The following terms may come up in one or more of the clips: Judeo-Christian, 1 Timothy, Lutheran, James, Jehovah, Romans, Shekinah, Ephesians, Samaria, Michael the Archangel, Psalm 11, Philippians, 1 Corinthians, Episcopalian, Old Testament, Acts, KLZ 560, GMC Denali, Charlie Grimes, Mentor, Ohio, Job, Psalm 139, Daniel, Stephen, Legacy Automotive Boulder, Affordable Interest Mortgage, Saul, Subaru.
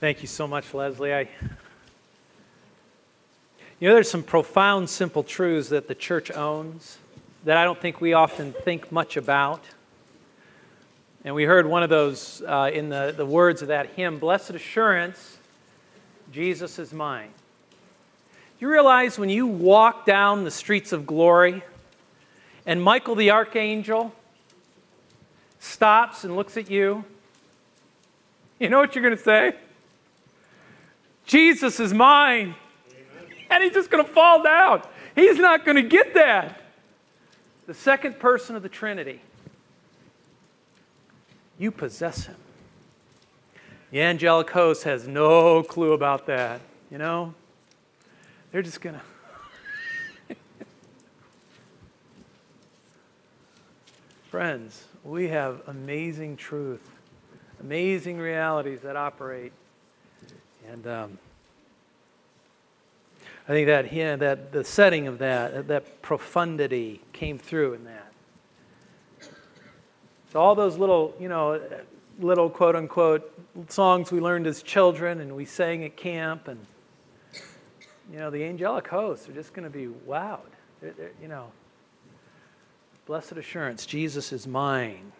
Thank you so much, Leslie. You know, there's some profound, simple truths that the church owns that I don't think we often think much about. And we heard one of those in the words of that hymn, Blessed Assurance, Jesus is mine. Do you realize when you walk down the streets of glory and Michael the Archangel stops and looks at you, you know what you're going to say? Jesus is mine. Amen. And he's just going to fall down. He's not going to get that. The second person of the Trinity. You possess him. The angelic host has no clue about that. You know? They're just going to... Friends, we have amazing truth. Amazing realities that operate. And I think that here, that the setting of that profundity came through in that. So all those little quote unquote songs we learned as children and we sang at camp, and the angelic hosts are just going to be wowed. They're blessed assurance, Jesus is mine.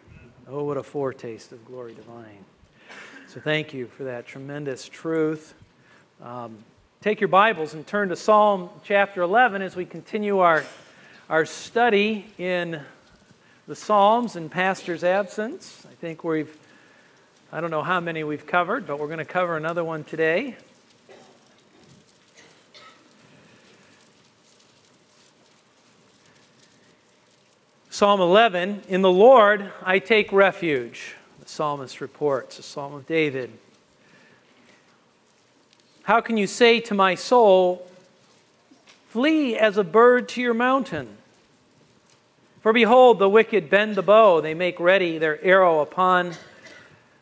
Oh, what a foretaste of glory divine. So thank you for that tremendous truth. Take your Bibles and turn to Psalm chapter 11 as we continue our study in the Psalms in Pastor's absence. I think I don't know how many we've covered, but we're going to cover another one today. Psalm 11, in the Lord I take refuge, the psalmist reports, a psalm of David. How can you say to my soul, flee as a bird to your mountain? For behold, the wicked bend the bow, they make ready their arrow upon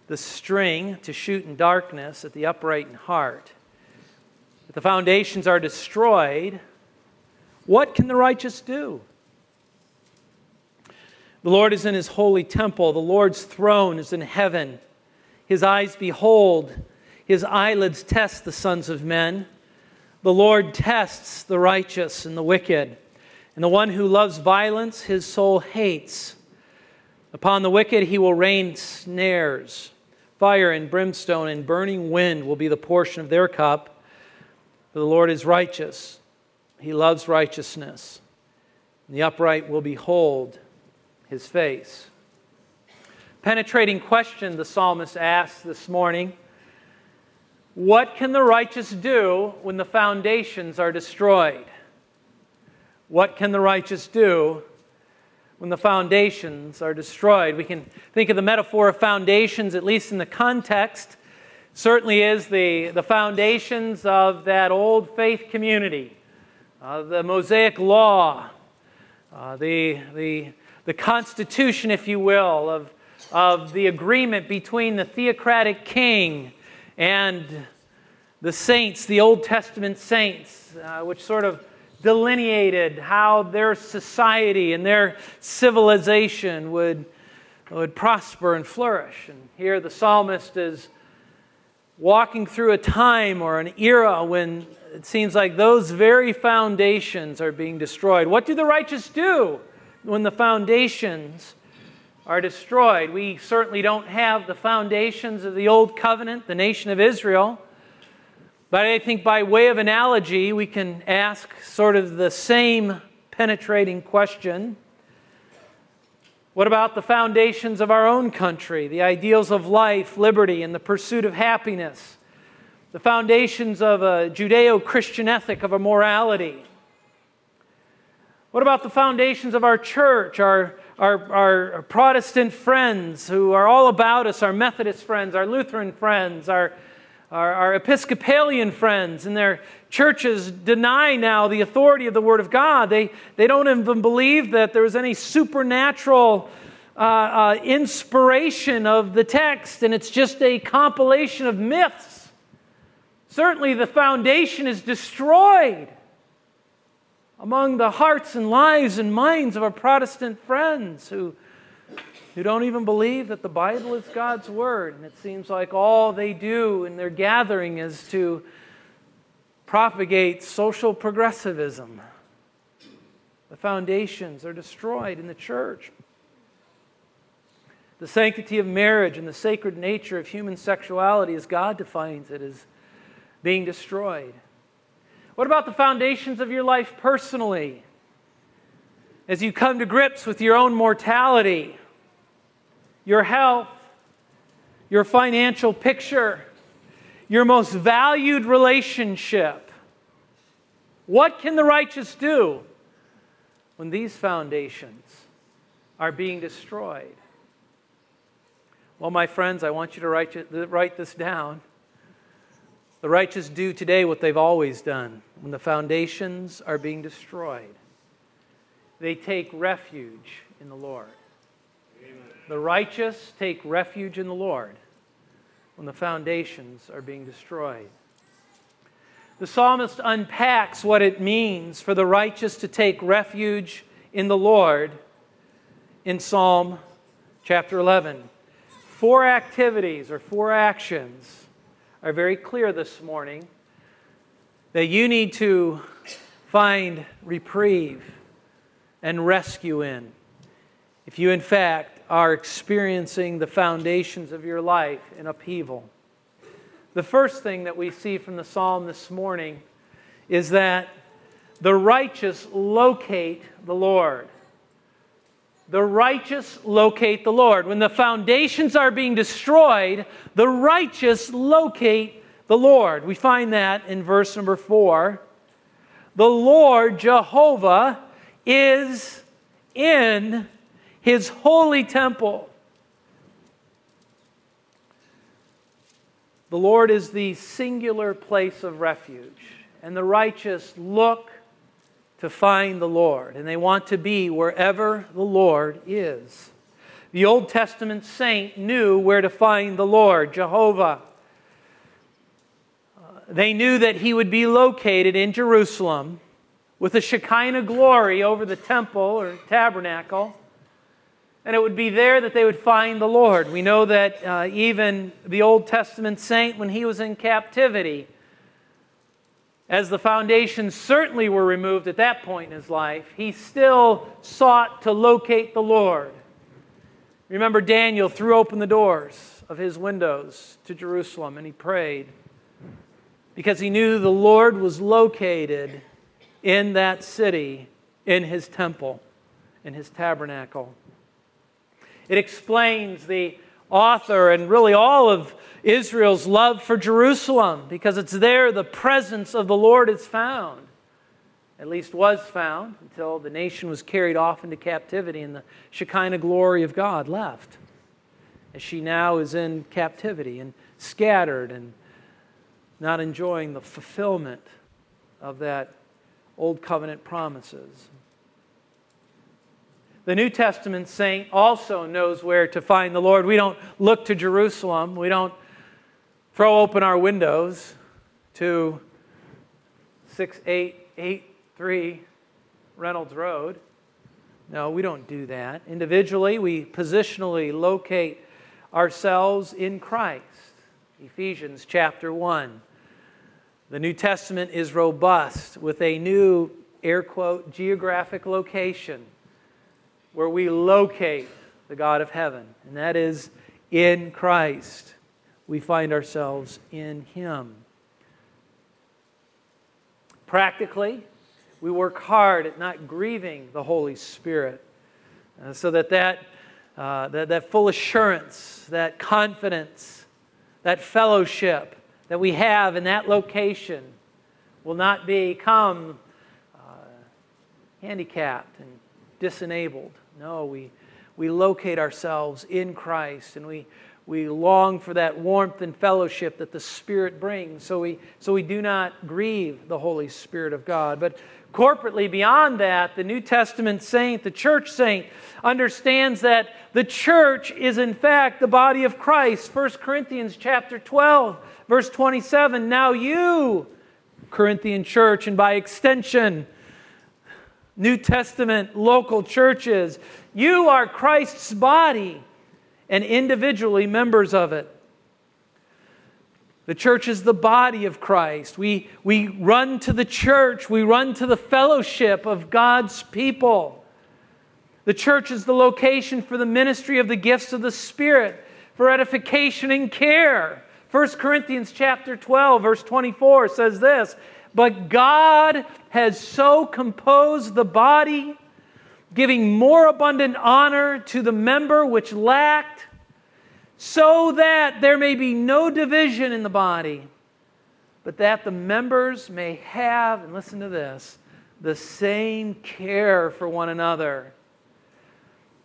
the string to shoot in darkness at the upright in heart. But the foundations are destroyed. What can the righteous do? The Lord is in his holy temple. The Lord's throne is in heaven. His eyes behold. His eyelids test the sons of men. The Lord tests the righteous and the wicked. And the one who loves violence, his soul hates. Upon the wicked he will rain snares. Fire and brimstone and burning wind will be the portion of their cup. For the Lord is righteous. He loves righteousness. And the upright will behold his face. Penetrating question the psalmist asks this morning. What can the righteous do when the foundations are destroyed? What can the righteous do when the foundations are destroyed? We can think of the metaphor of foundations, at least in the context, certainly is the foundations of that old faith community, the Mosaic law, the constitution, if you will, of the agreement between the theocratic king and the saints, the Old Testament saints, which sort of delineated how their society and their civilization would prosper and flourish. And here the psalmist is walking through a time or an era when it seems like those very foundations are being destroyed. What do the righteous do when the foundations are destroyed? We certainly don't have the foundations of the Old Covenant, the nation of Israel. But I think by way of analogy, we can ask sort of the same penetrating question. What about the foundations of our own country, the ideals of life, liberty, and the pursuit of happiness? The foundations of a Judeo-Christian ethic, of a morality. What about the foundations of our church, our Protestant friends who are all about us, our Methodist friends, our Lutheran friends, our Episcopalian friends, and their churches deny now the authority of the Word of God. They don't even believe that there was any supernatural inspiration of the text, and it's just a compilation of myths. Certainly the foundation is destroyed among the hearts and lives and minds of our Protestant friends who who don't even believe that the Bible is God's Word, and it seems like all they do in their gathering is to propagate social progressivism. The foundations are destroyed in the church. The sanctity of marriage and the sacred nature of human sexuality, as God defines it, is being destroyed. What about the foundations of your life personally? As you come to grips with your own mortality, your health, your financial picture, your most valued relationship. What can the righteous do when these foundations are being destroyed? Well, my friends, I want you to write this down. The righteous do today what they've always done when the foundations are being destroyed. They take refuge in the Lord. Amen. The righteous take refuge in the Lord when the foundations are being destroyed. The psalmist unpacks what it means for the righteous to take refuge in the Lord in Psalm chapter 11. Four activities or four actions are very clear this morning that you need to find reprieve and rescue in. If you, in fact, are experiencing the foundations of your life in upheaval. The first thing that we see from the psalm this morning is that the righteous locate the Lord. The righteous locate the Lord. When the foundations are being destroyed, the righteous locate the Lord. We find that in verse number 4. The Lord, Jehovah, is in His holy temple. The Lord is the singular place of refuge, and the righteous look to find the Lord, and they want to be wherever the Lord is. The Old Testament saint knew where to find the Lord, Jehovah. They knew that He would be located in Jerusalem with a Shekinah glory over the temple or tabernacle, and it would be there that they would find the Lord. We know that even the Old Testament saint, when he was in captivity, as the foundations certainly were removed at that point in his life, he still sought to locate the Lord. Remember, Daniel threw open the doors of his windows to Jerusalem, and he prayed because he knew the Lord was located in that city, in His temple, in His tabernacle. It explains the author and really all of Israel's love for Jerusalem, because it's there the presence of the Lord is found, at least was found until the nation was carried off into captivity and the Shekinah glory of God left, as she now is in captivity and scattered and not enjoying the fulfillment of that Old Covenant promises. The New Testament saint also knows where to find the Lord. We don't look to Jerusalem. We don't throw open our windows to 6883 Reynolds Road. No, we don't do that. Individually, we positionally locate ourselves in Christ. Ephesians chapter 1. The New Testament is robust with a new, air quote, geographic location where we locate the God of heaven, and that is in Christ. We find ourselves in Him. Practically, we work hard at not grieving the Holy Spirit, so that full assurance, that confidence, that fellowship that we have in that location will not become handicapped and disenabled. No, we locate ourselves in Christ, and we long for that warmth and fellowship that the Spirit brings, so we do not grieve the Holy Spirit of God. But corporately, beyond that, the New Testament saint, the church saint, understands that the church is in fact the body of Christ. 1 Corinthians chapter 12, verse 27, now you, Corinthian church, and by extension, New Testament local churches, you are Christ's body and individually members of it. The church is the body of Christ. We run to the church. We run to the fellowship of God's people. The church is the location for the ministry of the gifts of the Spirit, for edification and care. 1 Corinthians chapter 12, verse 24 says this, "But God has so composed the body, giving more abundant honor to the member which lacked, so that there may be no division in the body, but that the members may have," and listen to this, "the same care for one another.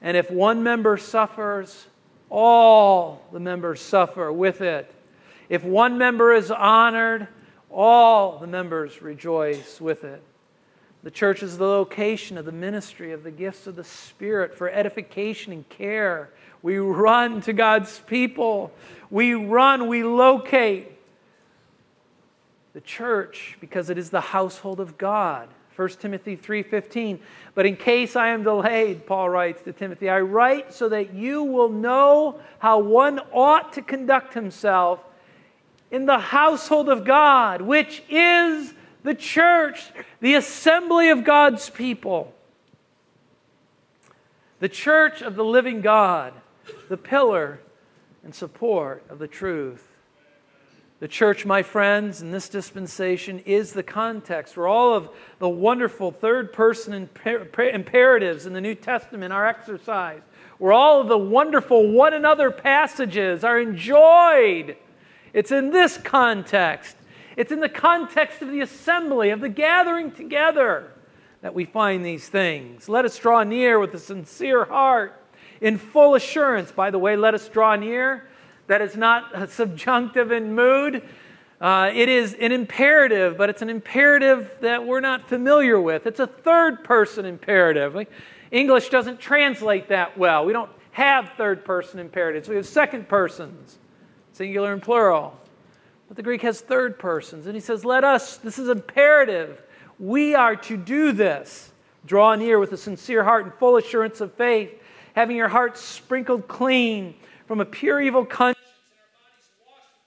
And if one member suffers, all the members suffer with it. If one member is honored, all the members rejoice with it." The church is the location of the ministry of the gifts of the Spirit for edification and care. We run to God's people. We run, we locate the church because it is the household of God. 1 Timothy 3:15. "But in case I am delayed," Paul writes to Timothy, "I write so that you will know how one ought to conduct himself in the household of God, which is the church," the assembly of God's people. The church of the living God, the pillar and support of the truth. The church, my friends, in this dispensation is the context where all of the wonderful third-person imperatives in the New Testament are exercised, where all of the wonderful one another passages are enjoyed. It's in this context. It's in the context of the assembly, of the gathering together, that we find these things. Let us draw near with a sincere heart, in full assurance. By the way, let us draw near. That is not a subjunctive in mood. It is an imperative, but it's an imperative that we're not familiar with. It's a third-person imperative. English doesn't translate that well. We don't have third-person imperatives. We have second persons, singular and plural. But the Greek has third persons. And he says, let us, this is imperative. We are to do this. Draw near with a sincere heart and full assurance of faith, having your hearts sprinkled clean from a pure evil conscience.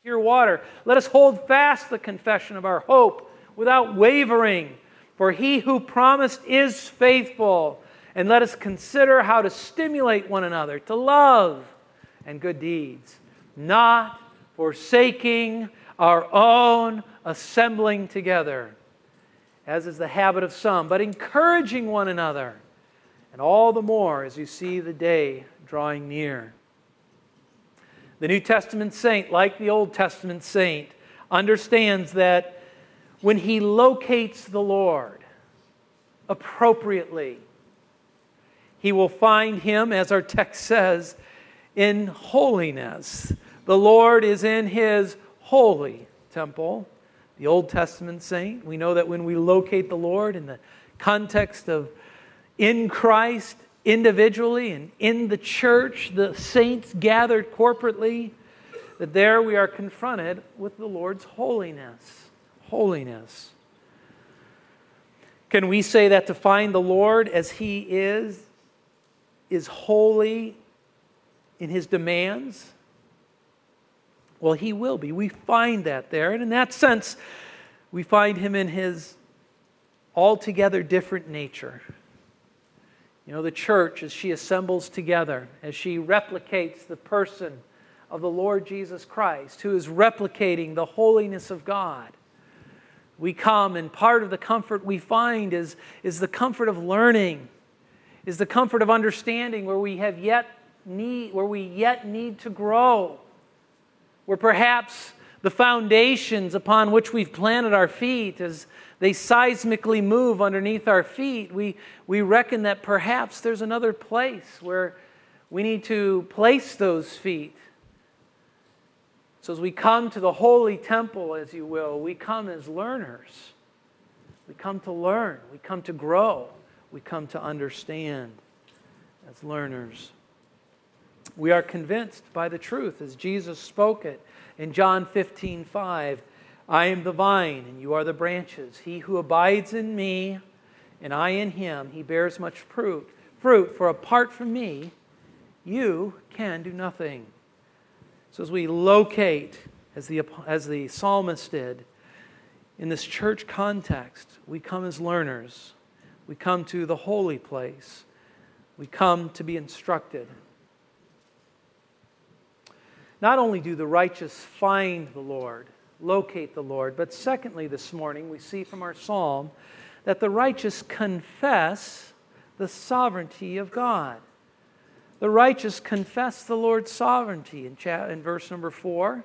Pure water. Let us hold fast the confession of our hope without wavering, for he who promised is faithful. And let us consider how to stimulate one another to love and good deeds, not forsaking our own assembling together, as is the habit of some, but encouraging one another, and all the more as you see the day drawing near. The New Testament saint, like the Old Testament saint, understands that when he locates the Lord appropriately, he will find him, as our text says, in holiness. The Lord is in his holy temple. The Old Testament saint, we know that when we locate the Lord in the context of in Christ, individually and in the church, the saints gathered corporately, that there we are confronted with the Lord's holiness. Holiness. Can we say that to find the Lord as He is holy in His demands? Well, He will be. We find that there. And in that sense, we find Him in His altogether different nature. You know, the church, as she assembles together, as she replicates the person of the Lord Jesus Christ, who is replicating the holiness of God, we come, and part of the comfort we find is the comfort of learning, is the comfort of understanding where we yet need to grow, where perhaps the foundations upon which we've planted our feet is they seismically move underneath our feet, we reckon that perhaps there's another place where we need to place those feet. So as we come to the holy temple, as you will, we come as learners. We come to learn. We come to grow. We come to understand as learners. We are convinced by the truth as Jesus spoke it in John 15:5. I am the vine, and you are the branches. He who abides in me, and I in him, he bears much fruit. For apart from me, you can do nothing. So as we locate, as the psalmist did, in this church context, we come as learners. We come to the holy place. We come to be instructed. Not only do the righteous find the Lord, locate the Lord, but secondly this morning we see from our psalm that the righteous confess the sovereignty of God. The righteous confess the Lord's sovereignty. In verse number 4,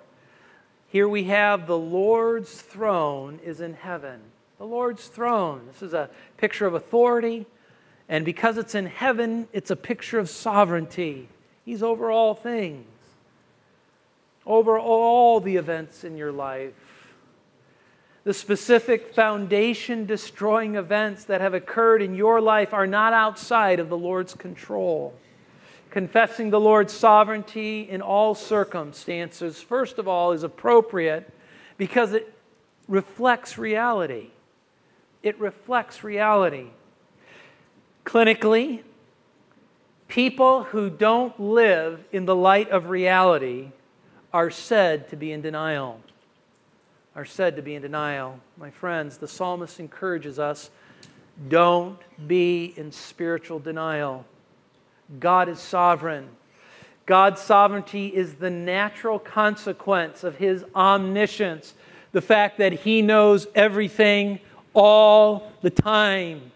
here we have the Lord's throne is in heaven. The Lord's throne. This is a picture of authority, and because it's in heaven, it's a picture of sovereignty. He's over all things, over all the events in your life. The specific foundation-destroying events that have occurred in your life are not outside of the Lord's control. Confessing the Lord's sovereignty in all circumstances, first of all, is appropriate because it reflects reality. It reflects reality. Clinically, people who don't live in the light of reality are said to be in denial. Are said to be in denial. My friends, the psalmist encourages us, don't be in spiritual denial. God is sovereign. God's sovereignty is the natural consequence of His omniscience, the fact that He knows everything all the time.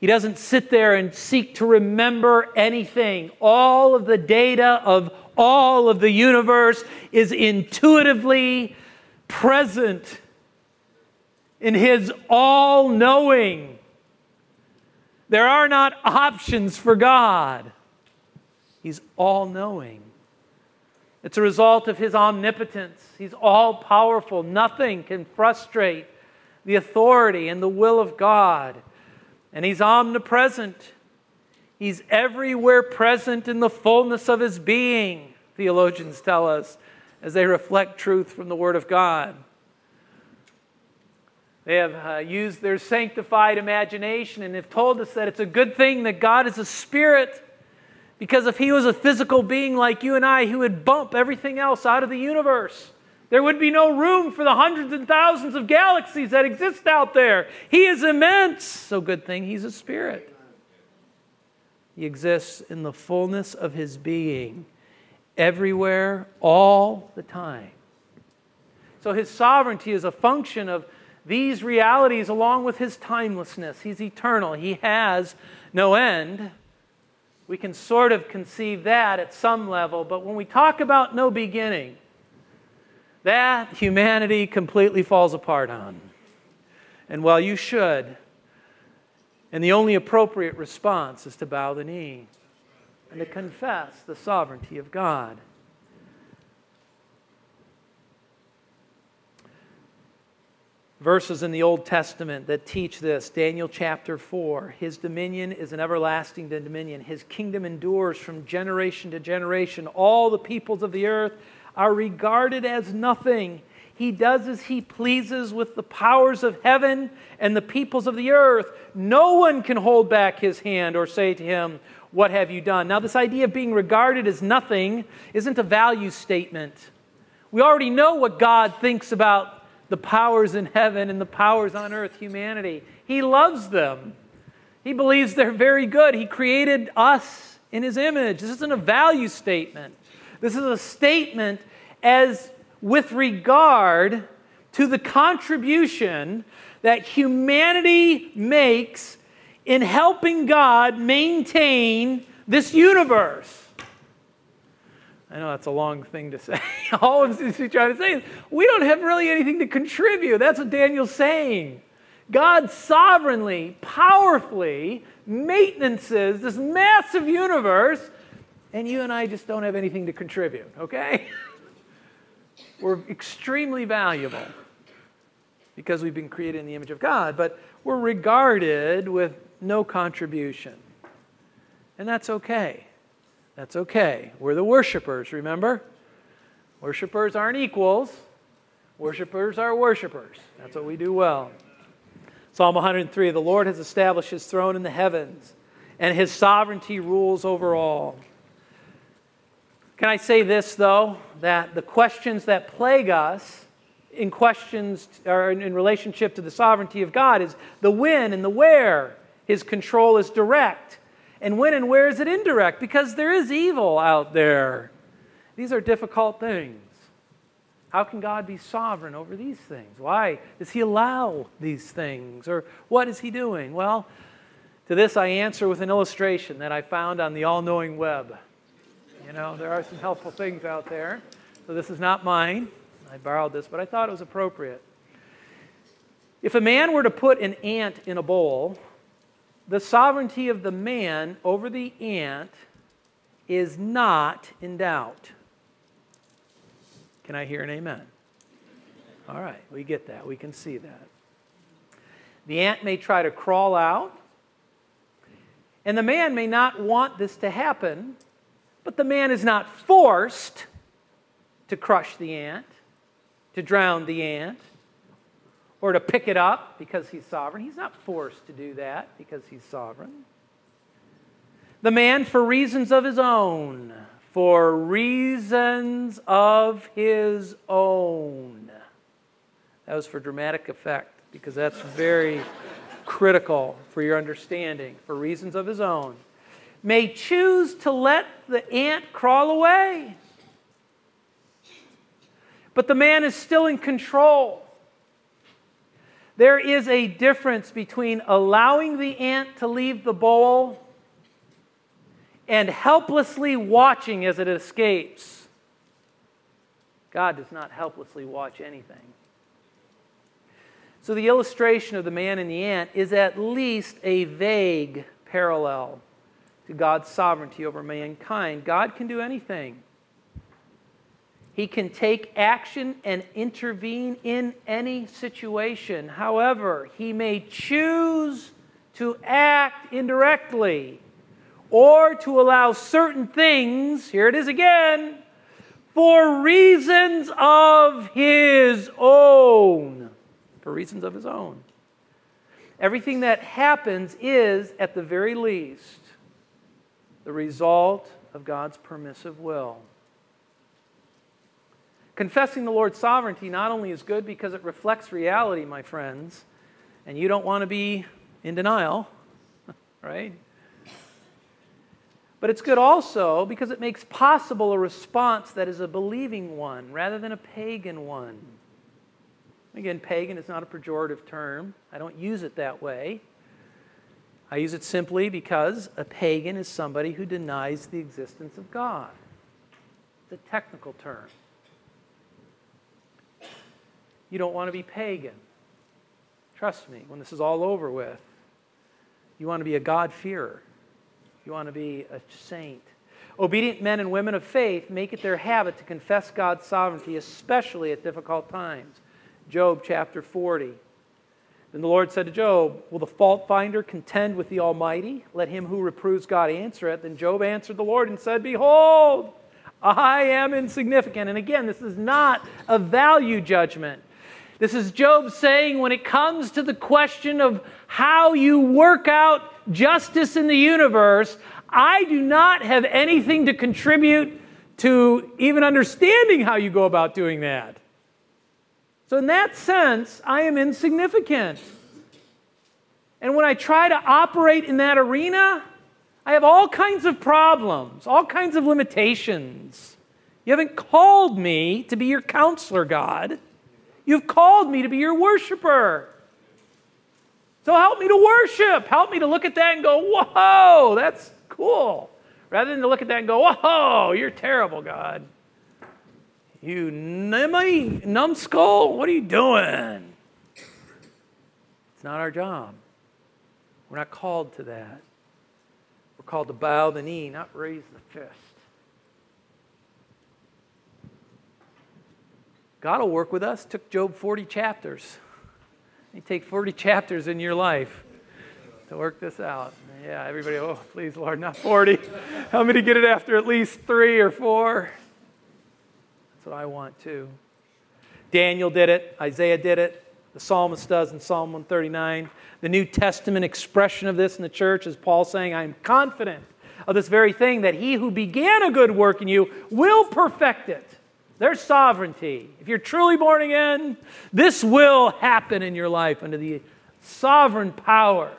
He doesn't sit there and seek to remember anything. All of the data of all of the universe is intuitively present in His all-knowing. There are not options for God. He's all-knowing. It's a result of His omnipotence. He's all-powerful. Nothing can frustrate the authority and the will of God. And He's omnipresent. He's everywhere present in the fullness of His being, theologians tell us, as they reflect truth from the Word of God. They have used their sanctified imagination and have told us that it's a good thing that God is a spirit, because if He was a physical being like you and I, He would bump everything else out of the universe. There would be no room for the hundreds and thousands of galaxies that exist out there. He is immense. So good thing He's a spirit. He exists in the fullness of His being, everywhere, all the time. So His sovereignty is a function of these realities along with His timelessness. He's eternal. He has no end. We can sort of conceive that at some level, but when we talk about no beginning, that humanity completely falls apart on. And while you should, and the only appropriate response is to bow the knee and to confess the sovereignty of God. Verses in the Old Testament that teach this. Daniel chapter 4. His dominion is an everlasting dominion. His kingdom endures from generation to generation. All the peoples of the earth are regarded as nothing. He does as He pleases with the powers of heaven and the peoples of the earth. No one can hold back His hand or say to Him, "What have you done?" Now, this idea of being regarded as nothing isn't a value statement. We already know what God thinks about the powers in heaven and the powers on earth, humanity. He loves them. He believes they're very good. He created us in His image. This isn't a value statement. This is a statement as with regard to the contribution that humanity makes in helping God maintain this universe. I know that's a long thing to say. All I'm trying to say is we don't have really anything to contribute. That's what Daniel's saying. God sovereignly, powerfully maintenances this massive universe, and you and I just don't have anything to contribute, okay? We're extremely valuable because we've been created in the image of God, but we're regarded with no contribution. And that's okay. That's okay. We're the worshipers, remember? Worshipers aren't equals. Worshipers are worshipers. That's what we do well. Psalm 103, the Lord has established His throne in the heavens, and His sovereignty rules over all. Can I say this, though, that the questions that plague us in questions or in relationship to the sovereignty of God is the when and the where. His control is direct. And when and where is it indirect? Because there is evil out there. These are difficult things. How can God be sovereign over these things? Why does He allow these things? Or what is He doing? Well, to this I answer with an illustration that I found on the all-knowing web. You know, there are some helpful things out there. So this is not mine. I borrowed this, but I thought it was appropriate. If a man were to put an ant in a bowl, the sovereignty of the man over the ant is not in doubt. Can I hear an amen? All right, we get that. We can see that. The ant may try to crawl out, and the man may not want this to happen, but the man is not forced to crush the ant, to drown the ant, or to pick it up because he's sovereign. He's not forced to do that because he's sovereign. The man, for reasons of his own, that was for dramatic effect, because that's very critical for your understanding. For reasons of his own, may choose to let the ant crawl away. But the man is still in control. There is a difference between allowing the ant to leave the bowl and helplessly watching as it escapes. God does not helplessly watch anything. So the illustration of the man and the ant is at least a vague parallel to God's sovereignty over mankind. God can do anything. He can take action and intervene in any situation. However, He may choose to act indirectly or to allow certain things, here it is again, for reasons of His own. For reasons of His own. Everything that happens is, at the very least, the result of God's permissive will. Confessing the Lord's sovereignty not only is good because it reflects reality, my friends, and you don't want to be in denial, right? But it's good also because it makes possible a response that is a believing one rather than a pagan one. Again, pagan is not a pejorative term. I don't use it that way. I use it simply because a pagan is somebody who denies the existence of God. It's a technical term. You don't want to be pagan. Trust me, when this is all over with, you want to be a God-fearer. You want to be a saint. Obedient men and women of faith make it their habit to confess God's sovereignty, especially at difficult times. Job chapter 40. Then the Lord said to Job, "Will the fault finder contend with the Almighty? Let him who reproves God answer it." Then Job answered the Lord and said, "Behold, I am insignificant." And again, this is not a value judgment. This is Job saying, when it comes to the question of how you work out justice in the universe, I do not have anything to contribute to even understanding how you go about doing that. So in that sense, I am insignificant. And when I try to operate in that arena, I have all kinds of problems, all kinds of limitations. You haven't called me to be your counselor, God. You've called me to be your worshiper. So help me to worship. Help me to look at that and go, whoa, that's cool. Rather than to look at that and go, whoa, you're terrible, God. You numbskull, what are you doing? It's not our job. We're not called to that. We're called to bow the knee, not raise the fist. God will work with us. Took Job 40 chapters. You take 40 chapters in your life to work this out. Yeah, everybody, oh, please, Lord, not 40. Help me to get it after at least 3 or 4. That's what I want, too. Daniel did it. Isaiah did it. The psalmist does in Psalm 139. The New Testament expression of this in the church is Paul saying, I am confident of this very thing, that he who began a good work in you will perfect it. There's sovereignty. If you're truly born again, this will happen in your life under the sovereign power.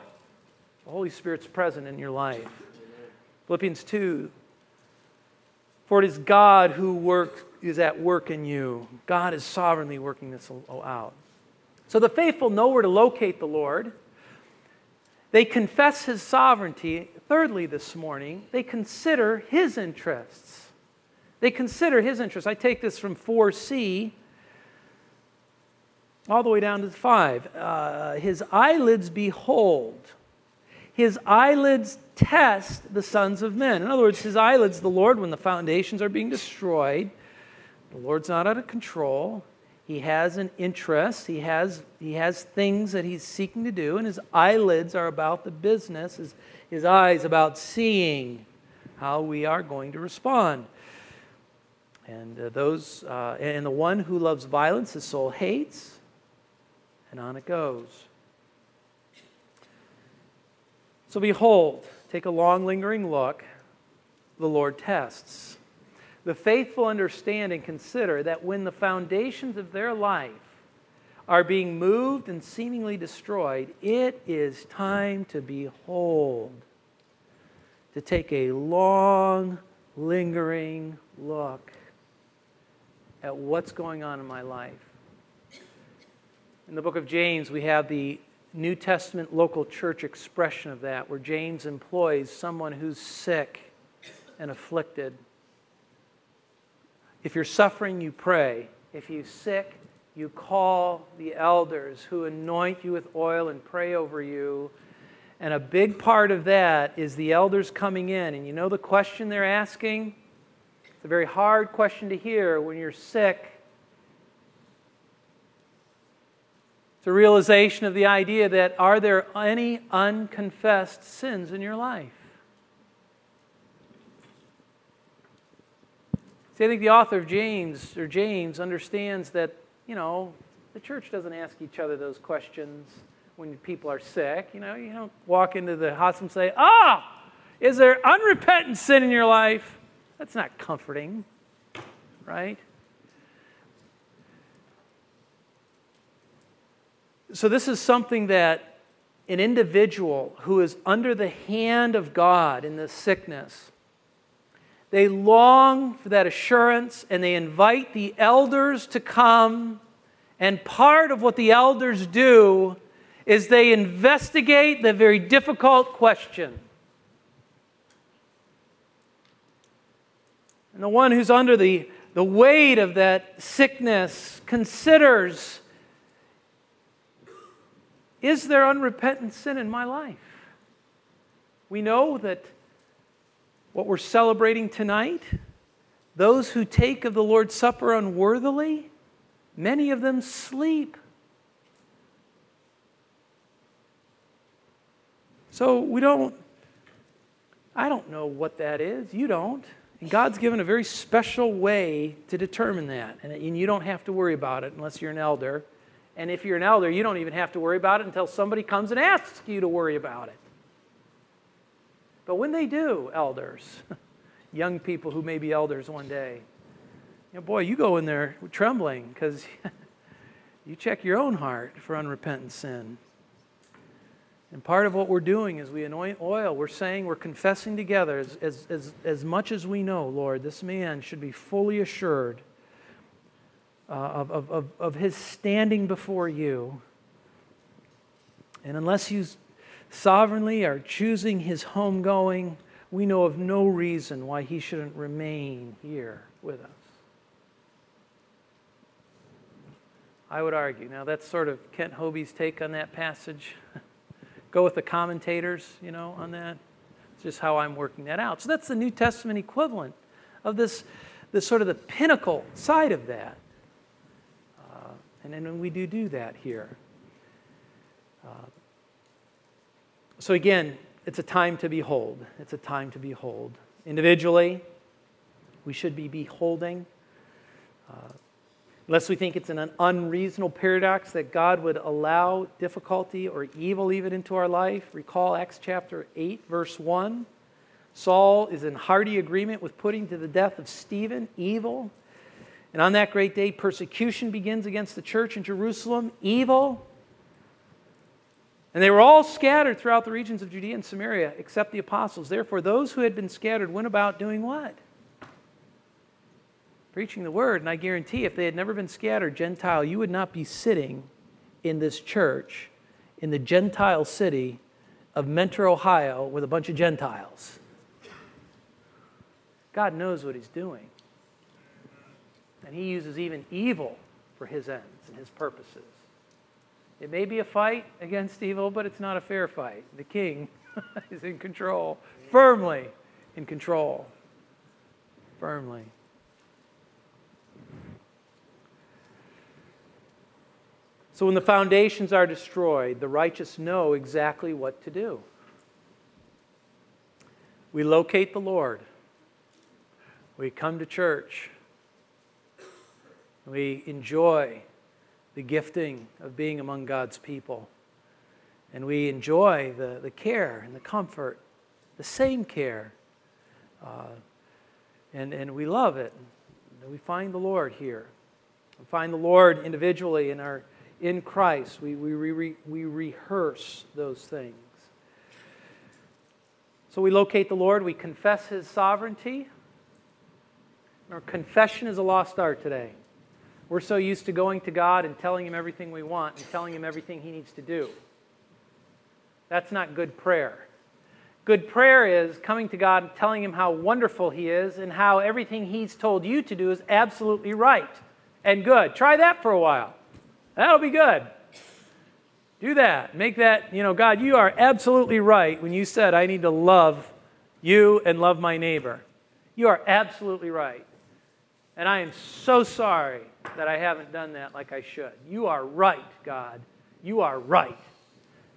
The Holy Spirit's present in your life. Philippians 2. For it is God who is at work in you. God is sovereignly working this out. So the faithful know where to locate the Lord. They confess His sovereignty. Thirdly, this morning, they consider His interests. They consider His interests. I take this from 4C all the way down to 5. His eyelids behold. His eyelids test the sons of men. In other words, His eyelids, the Lord, when the foundations are being destroyed, the Lord's not out of control. He has an interest. He has things that He's seeking to do, and His eyelids are about the business, his eyes about seeing how we are going to respond. And the one who loves violence, his soul hates, and on it goes. So behold, take a long lingering look, the Lord tests. The faithful understand and consider that when the foundations of their life are being moved and seemingly destroyed, it is time to behold, to take a long, lingering look at what's going on in my life. In the book of James, we have the New Testament local church expression of that, where James employs someone who's sick and afflicted. If you're suffering, you pray. If you're sick, you call the elders who anoint you with oil and pray over you. And a big part of that is the elders coming in. And you know the question they're asking? It's a very hard question to hear when you're sick. It's a realization of the idea that, are there any unconfessed sins in your life? I think the author of James understands that, you know, the church doesn't ask each other those questions when people are sick. You know, you don't walk into the hospital and say, is there unrepentant sin in your life? That's not comforting, right? So this is something that an individual who is under the hand of God in this sickness, they long for that assurance, and they invite the elders to come. And part of what the elders do is they investigate the very difficult question. And the one who's under the weight of that sickness considers, is there unrepentant sin in my life? We know that what we're celebrating tonight, those who take of the Lord's Supper unworthily, many of them sleep. So I don't know what that is. You don't. And God's given a very special way to determine that. And you don't have to worry about it unless you're an elder. And if you're an elder, you don't even have to worry about it until somebody comes and asks you to worry about it. But when they do, elders, young people who may be elders one day, you know, boy, you go in there trembling because you check your own heart for unrepentant sin. And part of what we're doing is we anoint oil. We're saying, we're confessing together as much as we know, Lord, this man should be fully assured of his standing before you. And unless you sovereignly are choosing his homegoing, we know of no reason why he shouldn't remain here with us. I would argue. Now, that's sort of Kent Hobie's take on that passage. Go with the commentators, you know, on that. It's just how I'm working that out. So that's the New Testament equivalent of this sort of the pinnacle side of that. And then we do that here. So again, it's a time to behold. It's a time to behold. Individually, we should be beholding. Unless we think it's an unreasonable paradox that God would allow difficulty or evil even into our life. Recall Acts chapter 8, verse 1. Saul is in hearty agreement with putting to the death of Stephen, evil. And on that great day, persecution begins against the church in Jerusalem, evil. And they were all scattered throughout the regions of Judea and Samaria, except the apostles. Therefore, those who had been scattered went about doing what? Preaching the word. And I guarantee if they had never been scattered, Gentile, you would not be sitting in this church in the Gentile city of Mentor, Ohio, with a bunch of Gentiles. God knows what He's doing. And He uses even evil for His ends and His purposes. It may be a fight against evil, but it's not a fair fight. The king is in control, firmly in control, firmly. So when the foundations are destroyed, the righteous know exactly what to do. We locate the Lord. We come to church. We enjoy the gifting of being among God's people. And we enjoy the care and the comfort, the same care. And we love it. And we find the Lord here. We find the Lord individually in Christ. We rehearse those things. So we locate the Lord. We confess His sovereignty. Our confession is a lost art today. We're so used to going to God and telling Him everything we want and telling Him everything He needs to do. That's not good prayer. Good prayer is coming to God and telling Him how wonderful He is and how everything He's told you to do is absolutely right and good. Try that for a while. That'll be good. Do that. Make that, God, you are absolutely right when you said, I need to love you and love my neighbor. You are absolutely right. And I am so sorry that I haven't done that like I should. You are right, God. You are right.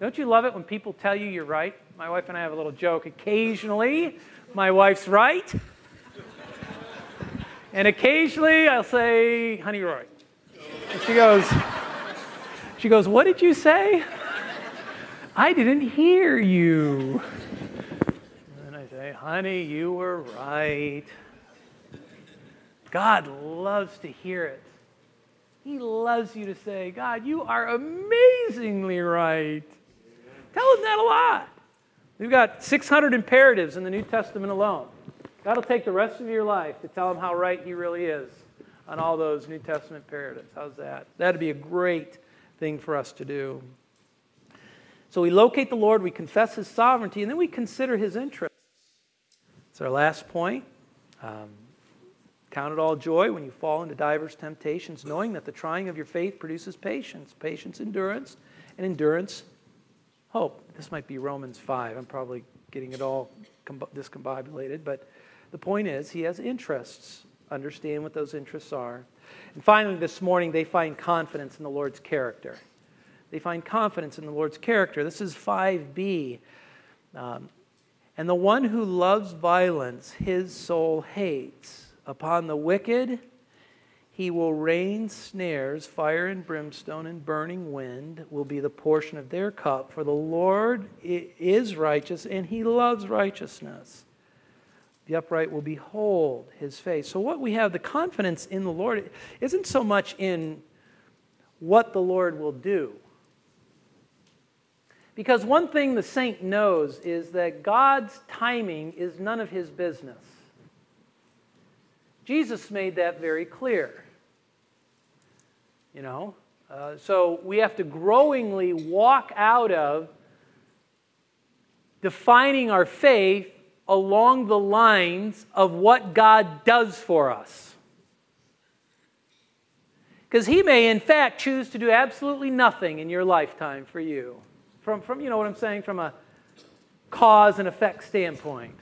Don't you love it when people tell you you're right? My wife and I have a little joke. Occasionally, my wife's right. And occasionally, I'll say, honey, you're right. And she goes, what did you say? I didn't hear you. And I say, honey, you were right. God loves to hear it. He loves you to say, God, you are amazingly right. Tell Him that a lot. We've got 600 imperatives in the New Testament alone. God will take the rest of your life to tell Him how right He really is on all those New Testament imperatives. How's that? That'd be a great thing for us to do. So we locate the Lord, we confess His sovereignty, and then we consider His interests. That's our last point. Count it all joy when you fall into diverse temptations, knowing that the trying of your faith produces patience. Patience, endurance, and endurance, hope. This might be Romans 5. I'm probably getting it all discombobulated, but the point is he has interests. Understand what those interests are. And finally, this morning, they find confidence in the Lord's character. They find confidence in the Lord's character. This is 5b. And the one who loves violence, his soul hates. Upon the wicked, he will rain snares, fire and brimstone and burning wind will be the portion of their cup. For the Lord is righteous, and he loves righteousness. The upright will behold his face. So what we have, the confidence in the Lord, isn't so much in what the Lord will do. Because one thing the saint knows is that God's timing is none of his business. Jesus made that very clear. So we have to growingly walk out of defining our faith along the lines of what God does for us. Because He may, in fact, choose to do absolutely nothing in your lifetime for you. From you know what I'm saying? From a cause and effect standpoint.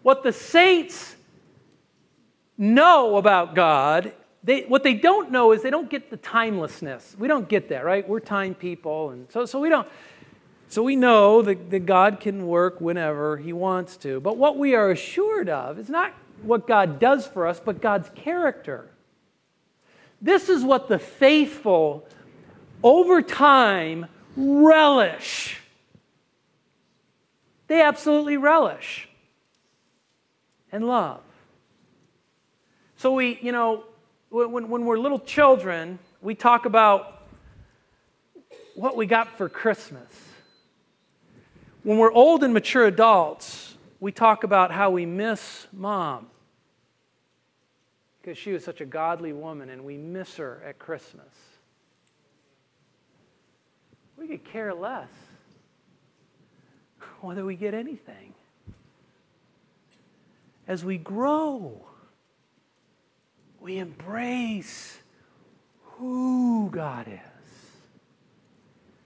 What the saints know about God, what they don't know is they don't get the timelessness. We don't get that, right? We're time people, and so we don't. So we know that God can work whenever He wants to. But what we are assured of is not what God does for us, but God's character. This is what the faithful, over time, relish. They absolutely relish. and love. So we, you know, when we're little children, we talk about what we got for Christmas. When we're old and mature adults, we talk about how we miss Mom because she was such a godly woman and we miss her at Christmas. We could care less whether we get anything. As we grow, we embrace who God is.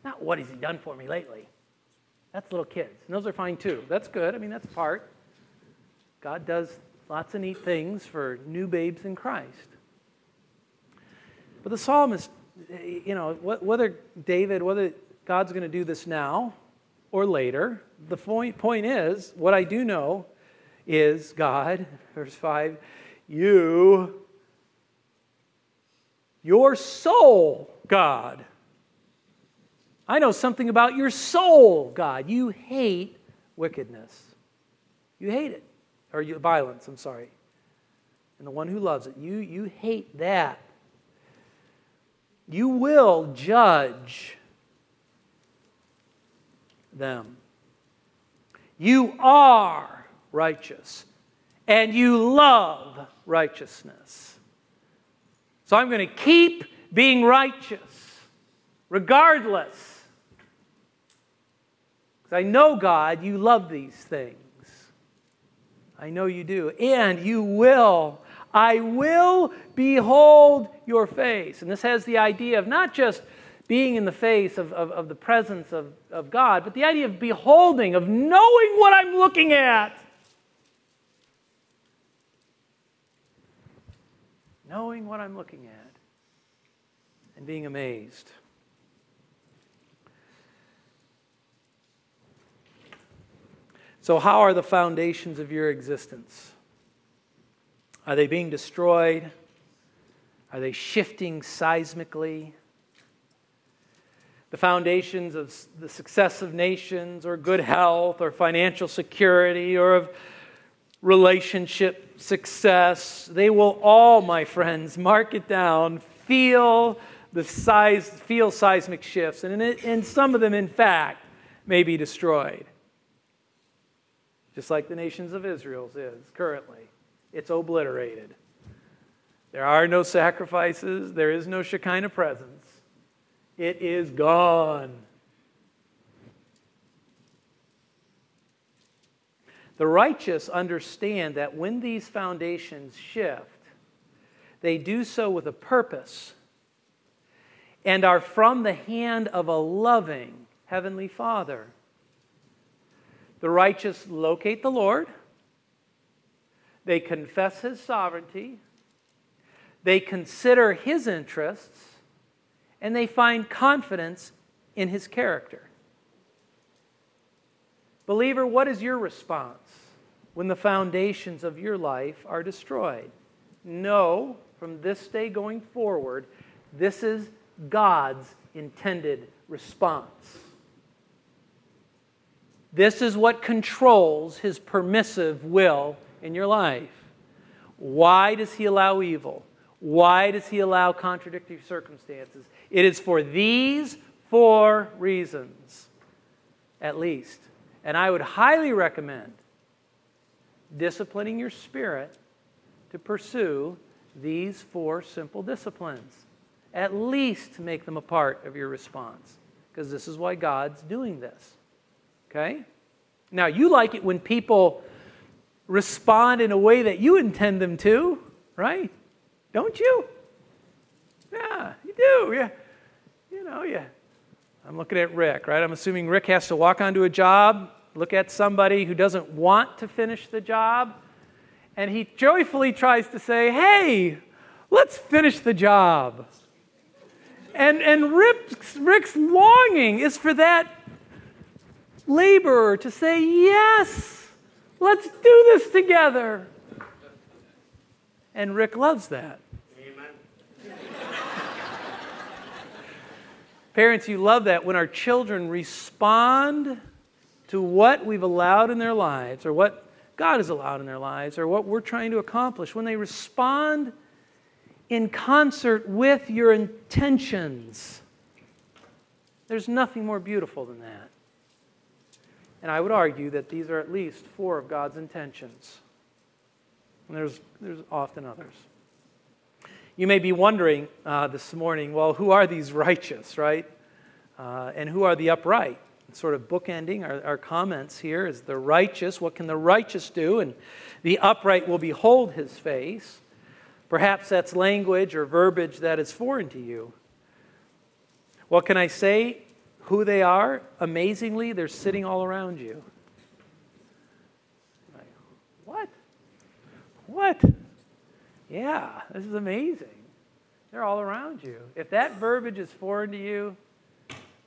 Not what has He done for me lately. That's little kids. And those are fine too. That's good. I mean, that's part. God does lots of neat things for new babes in Christ. But the psalmist, you know, whether David, whether God's going to do this now or later, the point is, what I do know is God, verse 5, your soul, God. I know something about your soul, God. You hate wickedness. You hate it. Or violence, I'm sorry. And the one who loves it. You hate that. You will judge them. You are righteous, and you love righteousness. So I'm going to keep being righteous, regardless. Because I know, God, you love these things. I know you do. And you will. I will behold your face. And this has the idea of not just being in the face of the presence of God, but the idea of beholding, of knowing what I'm looking at. Knowing what I'm looking at and being amazed. So how are the foundations of your existence? Are they being destroyed? Are they shifting seismically? The foundations of the success of nations, or good health, or financial security, or of relationship success, they will all, my friends, mark it down, feel seismic shifts, and some of them, in fact, may be destroyed. Just like the nations of Israel is currently. It's obliterated. There are no sacrifices. There is no Shekinah presence. It is gone. The righteous understand that when these foundations shift, they do so with a purpose and are from the hand of a loving Heavenly Father. The righteous locate the Lord. They confess His sovereignty. They consider His interests. And they find confidence in His character. Believer, what is your response when the foundations of your life are destroyed? Know, from this day going forward, this is God's intended response. This is what controls His permissive will in your life. Why does He allow evil? Why does He allow contradictory circumstances? It is for these four reasons, at least. And I would highly recommend disciplining your spirit to pursue these four simple disciplines. At least make them a part of your response, because this is why God's doing this. Okay? Now, you like it when people respond in a way that you intend them to, right? Don't you? Yeah, you do. Yeah. You know, yeah. I'm looking at Rick, right? I'm assuming Rick has to walk onto a job, look at somebody who doesn't want to finish the job, and he joyfully tries to say, hey, let's finish the job. And Rick's longing is for that laborer to say, yes, let's do this together. And Rick loves that. Amen. Parents, you love that when our children respond to what we've allowed in their lives, or what God has allowed in their lives or what we're trying to accomplish, when they respond in concert with your intentions, there's nothing more beautiful than that. And I would argue that these are at least four of God's intentions. And there's often others. You may be wondering this morning, well, who are these righteous, right? And who are the upright? Sort of bookending our comments here is the righteous. What can the righteous do? And the upright will behold his face. Perhaps that's language or verbiage that is foreign to you. What can I say? Who they are? Amazingly, they're sitting all around you. Like, what? What? Yeah, this is amazing. They're all around you. If that verbiage is foreign to you,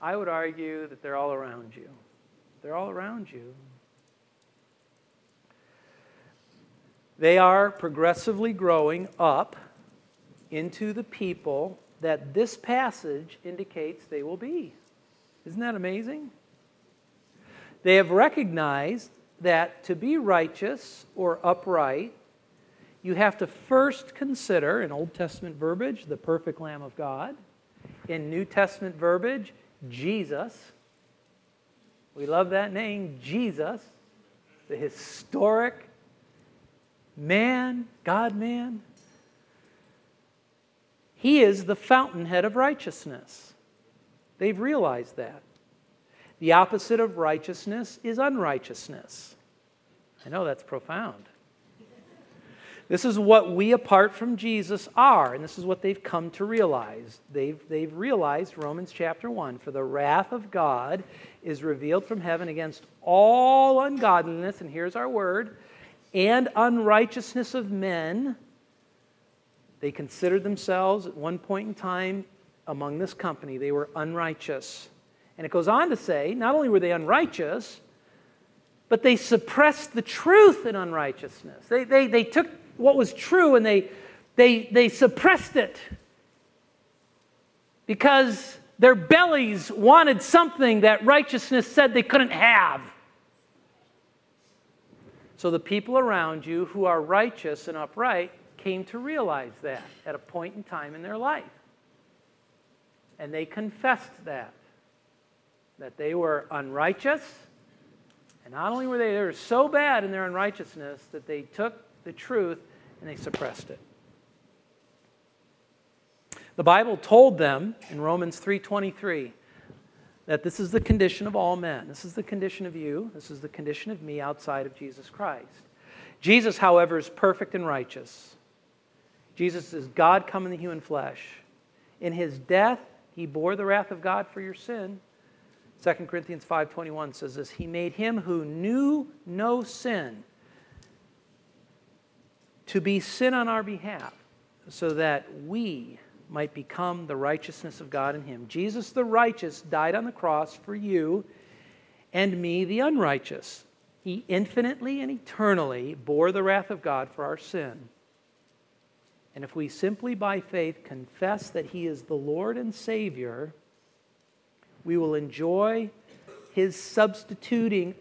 I would argue that they're all around you. They're all around you. They are progressively growing up into the people that this passage indicates they will be. Isn't that amazing? They have recognized that to be righteous or upright, you have to first consider, in Old Testament verbiage, the perfect Lamb of God. In New Testament verbiage, Jesus. We love that name, Jesus, the historic man, God-man. He is the fountainhead of righteousness. They've realized that. The opposite of righteousness is unrighteousness. I know that's profound. This is what we, apart from Jesus, are, and this is what they've come to realize. They've realized Romans chapter 1, for the wrath of God is revealed from heaven against all ungodliness, and here's our word, and unrighteousness of men. They considered themselves at one point in time among this company. They were unrighteous. And it goes on to say, not only were they unrighteous, but they suppressed the truth in unrighteousness. They took what was true and they suppressed it because their bellies wanted something that righteousness said they couldn't have. So the people around you who are righteous and upright came to realize that at a point in time in their life. And they confessed that they were unrighteous. And not only were they so bad in their unrighteousness that they took the truth and they suppressed it. The Bible told them in Romans 3:23 that this is the condition of all men. This is the condition of you. This is the condition of me outside of Jesus Christ. Jesus, however, is perfect and righteous. Jesus is God come in the human flesh. In his death, he bore the wrath of God for your sin. 2 Corinthians 5:21 says this, he made him who knew no sin to be sin on our behalf so that we might become the righteousness of God in him. Jesus the righteous died on the cross for you and me the unrighteous. He infinitely and eternally bore the wrath of God for our sin. And if we simply by faith confess that he is the Lord and Savior, we will enjoy his substituting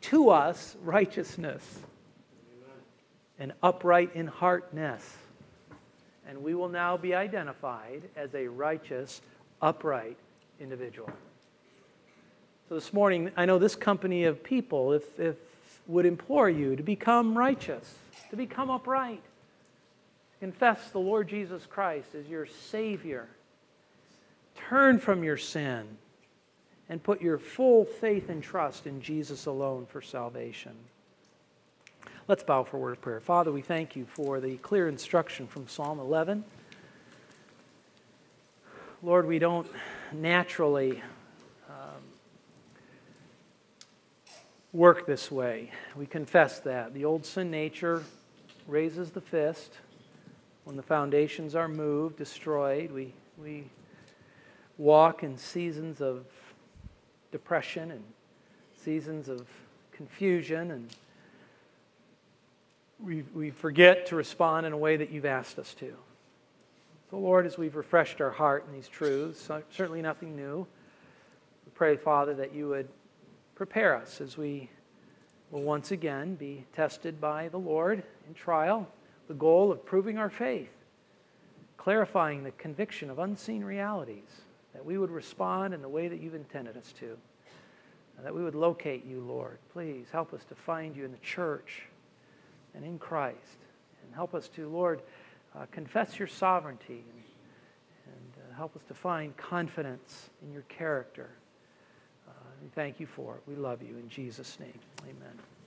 to us righteousness. Amen. And upright in heartness. And we will now be identified as a righteous, upright individual. So this morning, I know this company of people would implore you to become righteous, to become upright. Confess the Lord Jesus Christ as your Savior. Turn from your sin. And put your full faith and trust in Jesus alone for salvation. Let's bow for a word of prayer. Father, we thank you for the clear instruction from Psalm 11. Lord, we don't naturally work this way. We confess that. The old sin nature raises the fist. When the foundations are moved, destroyed, we walk in seasons of depression and seasons of confusion, and we forget to respond in a way that you've asked us to. So Lord, as we've refreshed our heart in these truths, certainly nothing new, we pray, Father, that you would prepare us as we will once again be tested by the Lord in trial, the goal of proving our faith, clarifying the conviction of unseen realities, that we would respond in the way that you've intended us to, and that we would locate you, Lord. Please help us to find you in the church and in Christ, and help us to, Lord, confess your sovereignty, and help us to find confidence in your character. We thank you for it. We love you. In Jesus' name, amen.